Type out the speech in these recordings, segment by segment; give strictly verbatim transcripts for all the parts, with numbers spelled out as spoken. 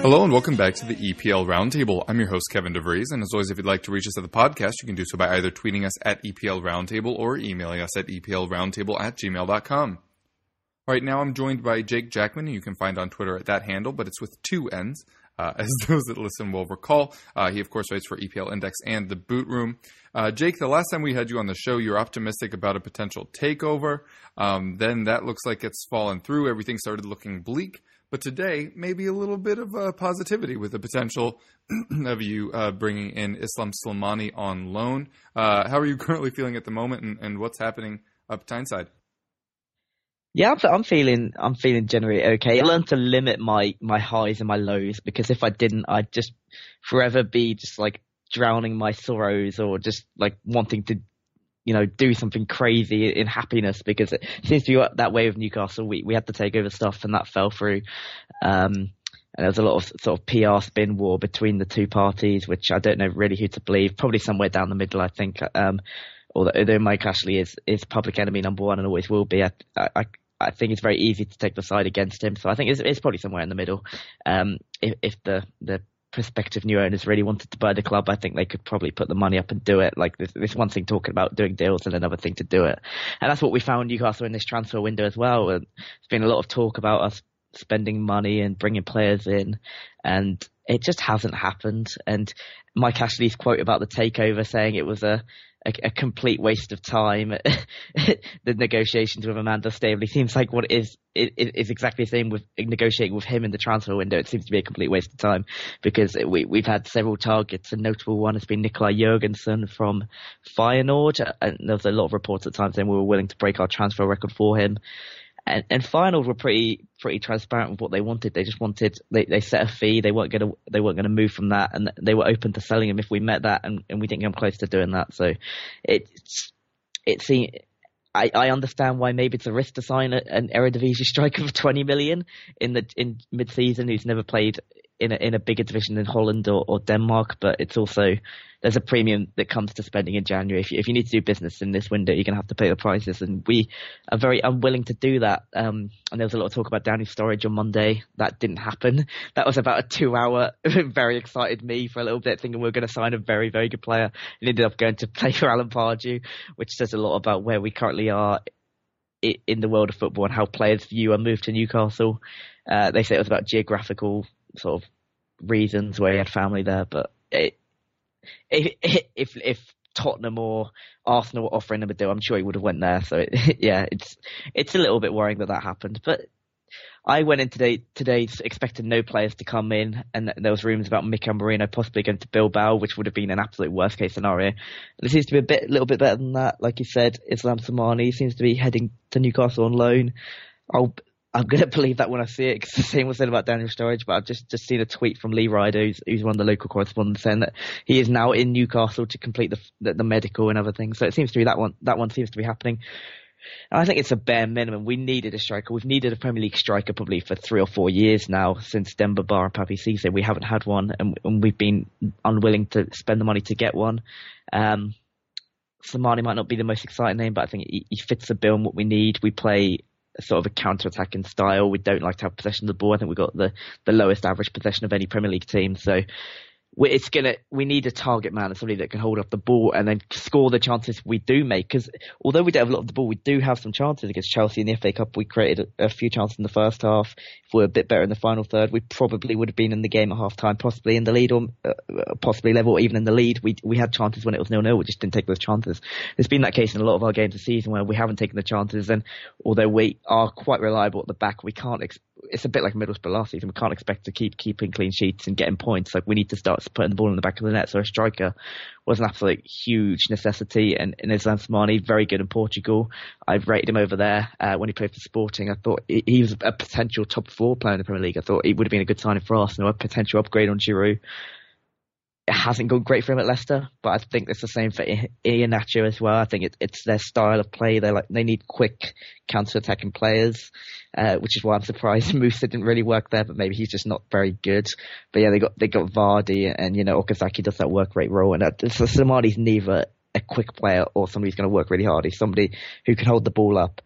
Hello and welcome back to the E P L Roundtable. I'm your host, Kevin DeVries, and as always, if you'd like to reach us at the podcast, you can do so by either tweeting us at E P L Roundtable or emailing us at EPLRoundtable at gmail dot com. All right, now I'm joined by Jake Jackman, who you can find on Twitter at that handle, but it's with two N's, uh, as those that listen will recall. Uh, he, of course, writes for E P L Index and The Boot Room. Uh, Jake, the last time we had you on the show, you were optimistic about a potential takeover. Um, then that looks like it's fallen through. Everything started looking bleak. But today, maybe a little bit of uh, positivity with the potential of you uh, bringing in Islam Slimani on loan. Uh, how are you currently feeling at the moment, and, and what's happening up Tyneside? Yeah, I'm, I'm feeling I'm feeling generally okay. I learned to limit my, my highs and my lows, because if I didn't, I'd just forever be just like drowning my sorrows or just like wanting to, you know, do something crazy in happiness, because it seems to be that way with Newcastle. We we had to take over stuff and that fell through. Um, and there was a lot of sort of P R spin war between the two parties, which I don't know really who to believe. Probably somewhere down the middle, I think. Um, although Mike Ashley is, is public enemy number one and always will be. I, I, I think it's very easy to take the side against him. So I think it's, it's probably somewhere in the middle. Um, if, if the, the prospective new owners really wanted to buy the club, I think they could probably put the money up and do it. Like this, this one thing talking about doing deals and another thing to do it. And that's what we found Newcastle in this transfer window as well. And there's been a lot of talk about us spending money and bringing players in, and it just hasn't happened. And Mike Ashley's quote about the takeover saying it was a A, a complete waste of time. The negotiations with Amanda Staveley seems like what is is is exactly the same with negotiating with him in the transfer window. It seems to be a complete waste of time, because we we've had several targets. A notable one has been Nikolaj Jorgensen from Feyenoord, and there was a lot of reports at times saying we were willing to break our transfer record for him. And, and Feyenoord were pretty pretty transparent with what they wanted. They just wanted they, they set a fee. They weren't gonna they weren't gonna move from that, and they were open to selling him if we met that, and, and we didn't come close to doing that. So it's it seems I, I understand why maybe it's a risk to sign a, an Eredivisie striker for twenty million in the in mid season who's never played in a, in a bigger division in Holland or, or Denmark, but it's also there's a premium that comes to spending in January. If you, if you need to do business in this window, you're going to have to pay the prices, and we are very unwilling to do that. Um, and there was a lot of talk about Downing Sturridge on Monday. That didn't happen. That was about a two-hour, very excited me for a little bit, thinking we were going to sign a very, very good player, and ended up going to play for Alan Pardew, which says a lot about where we currently are in the world of football and how players view a move to Newcastle. Uh, they say it was about geographical sort of reasons where he had family there, but it, if, if if Tottenham or Arsenal were offering him a deal, I'm sure he would have went there. So it, yeah, it's it's a little bit worrying that that happened. But I went in today today expecting no players to come in, and there was rumours about Mikel Merino possibly going to Bilbao, which would have been an absolute worst case scenario. It seems to be a bit, little bit better than that. Like you said, Islam Slimani seems to be heading to Newcastle on loan. I'll. I'm going to believe that when I see it, because the same was said about Daniel Sturridge, but I've just, just seen a tweet from Lee Ryder, who's, who's one of the local correspondents, saying that he is now in Newcastle to complete the, the, the medical and other things. So it seems to be that one, that one seems to be happening. And I think it's a bare minimum. We needed a striker. We've needed a Premier League striker probably for three or four years now, since Demba Ba and Papi Cesar. We haven't had one, and, and we've been unwilling to spend the money to get one. Um, Slimani might not be the most exciting name, but I think he, he fits the bill and what we need. We play sort of a counter-attacking style. We don't like to have possession of the ball. I think we've got the, the lowest average possession of any Premier League team. So it's gonna we need a target man, somebody that can hold up the ball and then score the chances we do make. Because although we don't have a lot of the ball, we do have some chances. Against Chelsea in the F A Cup, we created a, a few chances in the first half. If we were a bit better in the final third, we probably would have been in the game at half time, possibly in the lead, or uh, possibly level, or even in the lead. We we had chances when it was nil nil. We just didn't take those chances. There's been that case in a lot of our games this season where we haven't taken the chances, and although we are quite reliable at the back, we can't. Ex- it's a bit like Middlesbrough last season. We can't expect to keep keeping clean sheets and getting points. Like, we need to start putting the ball in the back of the net. So a striker was an absolute huge necessity. And, and Islam Slimani, very good in Portugal. I've rated him over there uh, when he played for Sporting. I thought he, he was a potential top four player in the Premier League. I thought he would have been a good signing for Arsenal, a potential upgrade on Giroud. It hasn't gone great for him at Leicester, but I think it's the same for Iheanacho as well. I think it, it's their style of play. They like they need quick counter-attacking players, uh, which is why I'm surprised Moussa didn't really work there. But maybe he's just not very good. But yeah, they got they got Vardy, and you know Okazaki does that work rate role, and that, so Slimani's neither a quick player or somebody who's going to work really hard. He's somebody who can hold the ball up,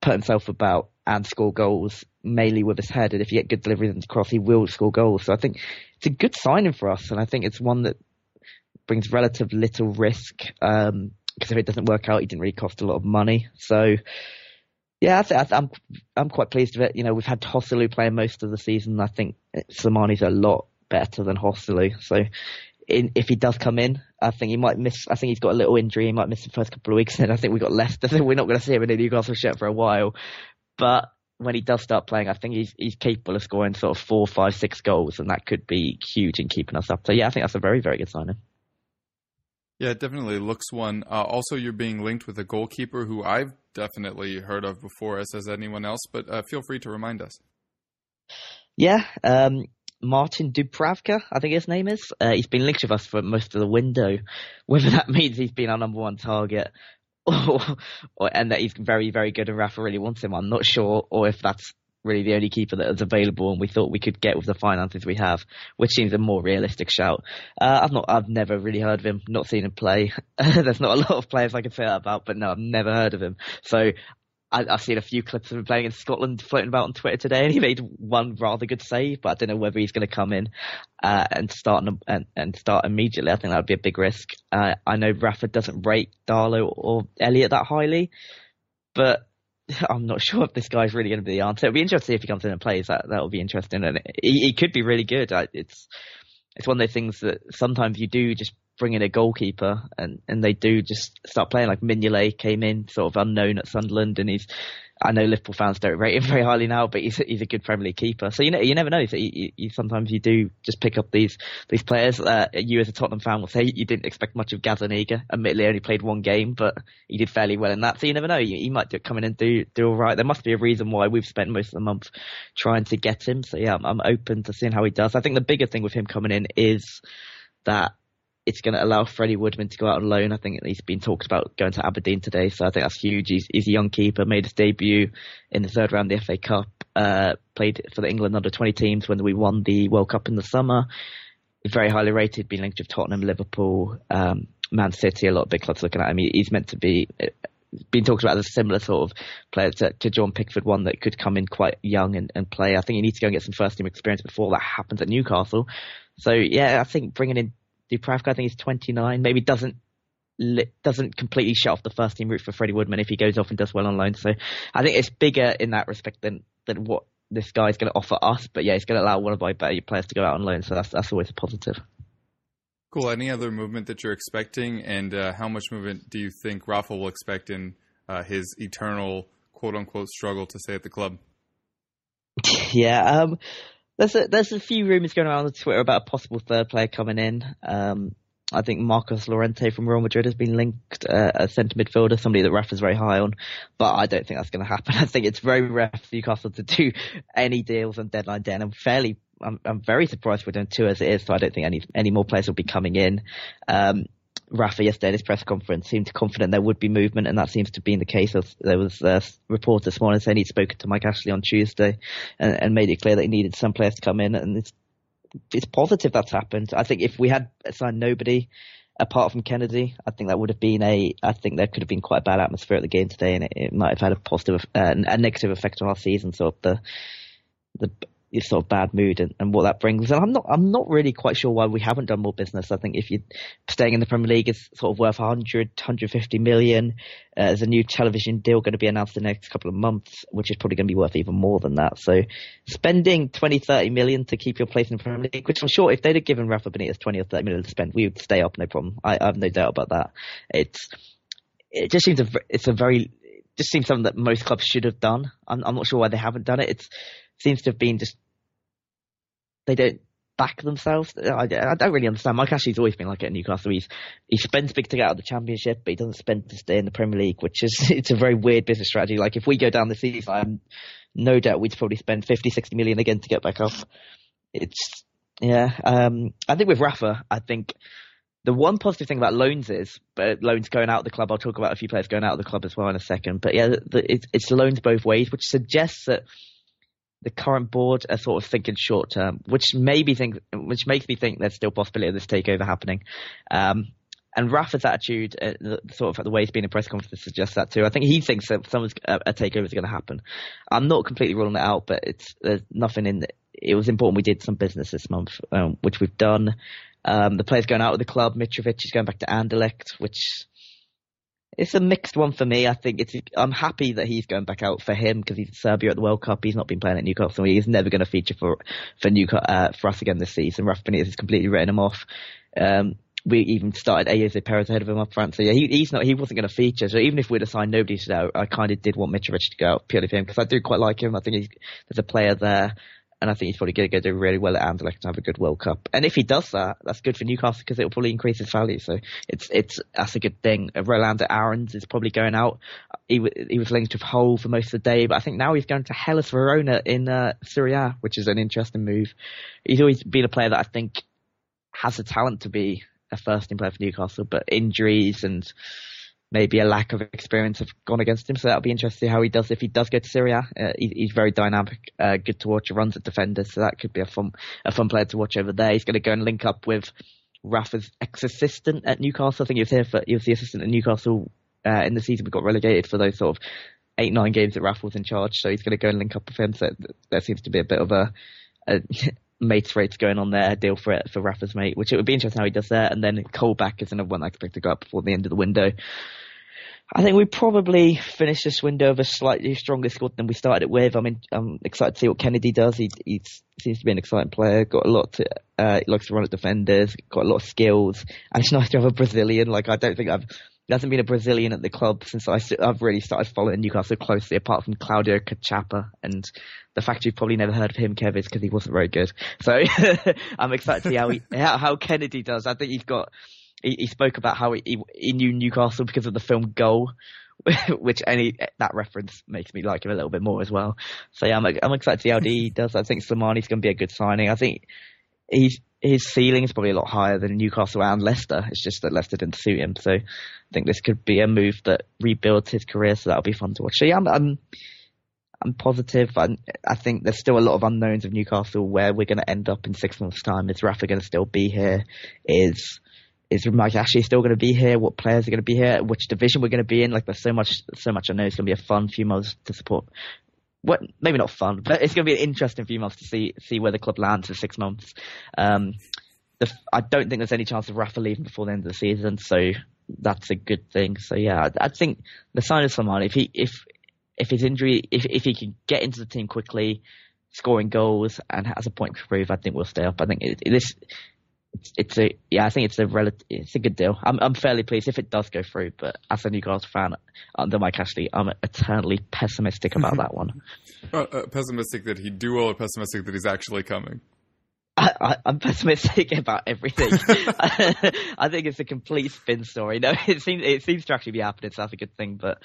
put himself about, and score goals mainly with his head. And if you get good deliveries and cross, he will score goals. So I think it's a good signing for us, and I think it's one that brings relative little risk, because um, if it doesn't work out, it didn't really cost a lot of money. So yeah, I th- I'm I'm quite pleased with it. You know, we've had Joselu playing most of the season. I think Slimani's a lot better than Joselu. So in, if he does come in, I think he might miss. I think he's got a little injury. He might miss the first couple of weeks, and I think we got Leicester. So we're not going to see him in a Newcastle shirt for a while. But when he does start playing, I think he's he's capable of scoring sort of four, five, six goals, and that could be huge in keeping us up. So yeah, I think that's a very, very good signing. Yeah, it definitely looks one. Uh, also, you're being linked with a goalkeeper who I've definitely heard of before, as has anyone else, but uh, feel free to remind us. Yeah, um, Martin Dubravka, I think his name is. Uh, he's been linked with us for most of the window. Whether that means he's been our number one target, Or, or, and that he's very, very good and Rafa really wants him, I'm not sure, or if that's really the only keeper that is available and we thought we could get with the finances we have, which seems a more realistic shout. Uh, I've not, I've never really heard of him, not seen him play. There's not a lot of players I can say that about, but no, I've never heard of him. So I, I've seen a few clips of him playing in Scotland floating about on Twitter today, and he made one rather good save, but I don't know whether he's going to come in uh, and start and, and start immediately. I think that would be a big risk. Uh, I know Rafa doesn't rate Darlow or Elliott that highly, but I'm not sure if this guy's really going to be the answer. It'll be interesting to see if he comes in and plays. That that'll be interesting, and he, he could be really good. I, it's it's one of those things that sometimes you do just bring in a goalkeeper and, and they do just start playing. Like Mignolet came in sort of unknown at Sunderland, and he's, I know Liverpool fans don't rate him very highly now, but he's he's a good Premier League keeper. So you know, you never know. So you, you, you, sometimes you do just pick up these these players. Uh, you as a Tottenham fan will say you didn't expect much of Gazzaniga. Admittedly, only played one game, but he did fairly well in that. So you never know. You, he might do, come in and do do all right. There must be a reason why we've spent most of the month trying to get him. So yeah, I'm, I'm open to seeing how he does. I think the bigger thing with him coming in is that it's going to allow Freddie Woodman to go out on loan. I think he's been talked about going to Aberdeen today, so I think that's huge. He's, he's a young keeper, made his debut in the third round of the F A Cup, uh, played for the England under twenty teams when we won the World Cup in the summer. Very highly rated, been linked with Tottenham, Liverpool, um, Man City, a lot of big clubs looking at him. He, he's meant to be... been talked about as a similar sort of player to, to John Pickford, one that could come in quite young and, and play. I think he needs to go and get some first-team experience before that happens at Newcastle. So, yeah, I think bringing in Dubravka, I think he's twenty-nine, maybe doesn't doesn't completely shut off the first team route for Freddie Woodman if he goes off and does well on loan. So I think it's bigger in that respect than, than what this guy's going to offer us. But yeah, it's going to allow one of my better players to go out on loan, so that's that's always a positive. Cool. Any other movement that you're expecting, and uh, how much movement do you think Rafa will expect in uh, his eternal quote-unquote struggle to stay at the club? yeah, um... There's a, there's a few rumours going around on Twitter about a possible third player coming in. Um, I think Marcos Llorente from Real Madrid has been linked, uh, a centre midfielder, somebody that Rafa's very high on, but I don't think that's going to happen. I think it's very rare for Newcastle to do any deals on deadline day, and I'm fairly, I'm, I'm very surprised we're doing two as it is, so I don't think any any more players will be coming in. Um, Rafa yesterday at his press conference seemed confident there would be movement, and that seems to be the case. There was a report this morning saying he'd spoken to Mike Ashley on Tuesday and, and made it clear that he needed some players to come in, and it's it's positive that's happened. I think if we had signed nobody apart from Kennedy, I think that would have been a I think there could have been quite a bad atmosphere at the game today, and it, it might have had a positive uh, a negative effect on our season. So the the your sort of bad mood and, and what that brings. And I'm not I'm not really quite sure why we haven't done more business. I think if you're staying in the Premier League, it's sort of worth one hundred, one hundred fifty million. Uh, there's a new television deal going to be announced in the next couple of months, which is probably going to be worth even more than that. So spending twenty, thirty million to keep your place in the Premier League, which I'm sure if they'd have given Rafa Benitez twenty or thirty million to spend, we would stay up, no problem. I, I have no doubt about that. It's It just seems a, it's a very... just seems something that most clubs should have done. I'm, I'm not sure why they haven't done it. It seems to have been just they don't back themselves. I, I don't really understand. Mike Ashley's always been like it at Newcastle. He's, he spends big to get out of the Championship, but he doesn't spend to stay in the Premier League, which is it's a very weird business strategy. Like if we go down this season, I'm no doubt we'd probably spend fifty, sixty million again to get back up. It's yeah. Um, I think with Rafa, I think. The one positive thing about loans is, but loans going out of the club, I'll talk about a few players going out of the club as well in a second. But yeah, the, it, it's loans both ways, which suggests that the current board are sort of thinking short term, which maybe think, which makes me think there's still possibility of this takeover happening. Um, and Rafa's attitude, uh, the, sort of the way he's been in press conferences, suggests that too. I think he thinks that someone's a, a takeover is going to happen. I'm not completely ruling it out, but it's there's nothing in. The, it was important we did some business this month, um, which we've done. Um, the players going out of the club, Mitrovic is going back to Anderlecht, which it's a mixed one for me. I think it's. I'm happy that he's going back out for him because he's in Serbia at the World Cup. He's not been playing at Newcastle. He's never going to feature for for Newcastle uh, for us again this season. Rafa Benitez has completely written him off. Um, we even started Ayoze Perez ahead of him up front. So yeah, he, he's not. He wasn't going to feature. So even if we'd assigned nobody to out, I kind of did want Mitrovic to go out purely for him because I do quite like him. I think he's, there's a player there. And I think he's probably going to go do really well at Anderlecht and have a good World Cup. And if he does that, that's good for Newcastle because it'll probably increase his value. So it's it's that's a good thing. Rolando Aarons is probably going out. He w- he was linked with Hull for most of the day, but I think now he's going to Hellas Verona in uh, Serie A, which is an interesting move. He's always been a player that I think has the talent to be a first-team player for Newcastle, but injuries and maybe a lack of experience have gone against him. So that'll be interesting to see how he does if he does go to Serie A. Uh, he, he's very dynamic, uh, good to watch, runs at defenders. So that could be a fun a fun player to watch over there. He's going to go and link up with Rafa's ex-assistant at Newcastle. I think he was here for, he was the assistant at Newcastle uh, in the season we got relegated for those sort of eight, nine games that Rafa was in charge. So he's going to go and link up with him. So there seems to be a bit of a... a mates rates going on there, deal for it for Rafa's mate, which it would be interesting how he does that. And then Colback is another one I expect to go up before the end of the window. I think we probably finish this window with a slightly stronger squad than we started it with. I mean, I'm excited to see what Kennedy does. He, he seems to be an exciting player, got a lot to, uh, he likes to run at defenders, got a lot of skills, and it's nice to have a Brazilian. Like, I don't think I've there hasn't been a Brazilian at the club since I, I've really started following Newcastle closely, apart from Claudio Cachapa. And the fact you've probably never heard of him, Kev, is because he wasn't very good. So I'm excited to see how, he, how, how Kennedy does. I think he's got... He, he spoke about how he, he, he knew Newcastle because of the film Goal, which any that reference makes me like him a little bit more as well. So yeah, I'm, I'm excited to see how he does. I think Slimani's going to be a good signing. I think he's... His ceiling is probably a lot higher than Newcastle and Leicester. It's just that Leicester didn't suit him. So I think this could be a move that rebuilds his career. So that'll be fun to watch. So yeah, I'm I'm, I'm positive. I'm, I think there's still a lot of unknowns of Newcastle where we're going to end up in six months' time. Is Rafa going to still be here? Is is Mike Ashley still going to be here? What players are going to be here? Which division we're going to be in? Like there's so much, so much I know. It's going to be a fun few months to support. What, maybe not fun, but it's going to be an interesting few months to see see where the club lands for six months. Um, the, I don't think there's any chance of Rafa leaving before the end of the season, so that's a good thing. So yeah, I, I think the sign of Slimani, if he if if his injury, if if he can get into the team quickly, scoring goals and has a point to prove, I think we'll stay up. I think it, it, this it's, it's a yeah, I think it's a relative, it's a good deal. I'm I'm fairly pleased if it does go through, but as a Newcastle fan under Mike Ashley, I'm eternally pessimistic about that one. Uh, uh, pessimistic that he'd do well, or pessimistic that he's actually coming? I, I, I'm pessimistic about everything. I think it's a complete spin story. No, it seems it seems to actually be happening, so that's a good thing. But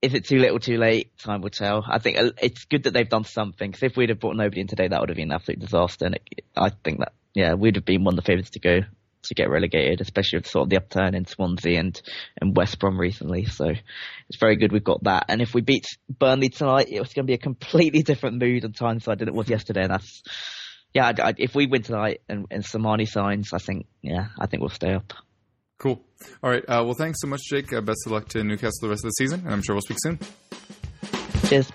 is it too little, too late? Time will tell. I think it's good that they've done something. Because if we'd have brought nobody in today, that would have been an absolute disaster. And it, I think that. Yeah, we'd have been one of the favourites to go to get relegated, especially with sort of the upturn in Swansea and, and West Brom recently. So it's very good we've got that. And if we beat Burnley tonight, it's going to be a completely different mood and time side than it was yesterday. And that's yeah, I, I, if we win tonight and, and Slimani signs, I think yeah, I think we'll stay up. Cool. All right. Uh, well, thanks so much, Jake. Uh, best of luck to Newcastle the rest of the season, and I'm sure we'll speak soon. Cheers.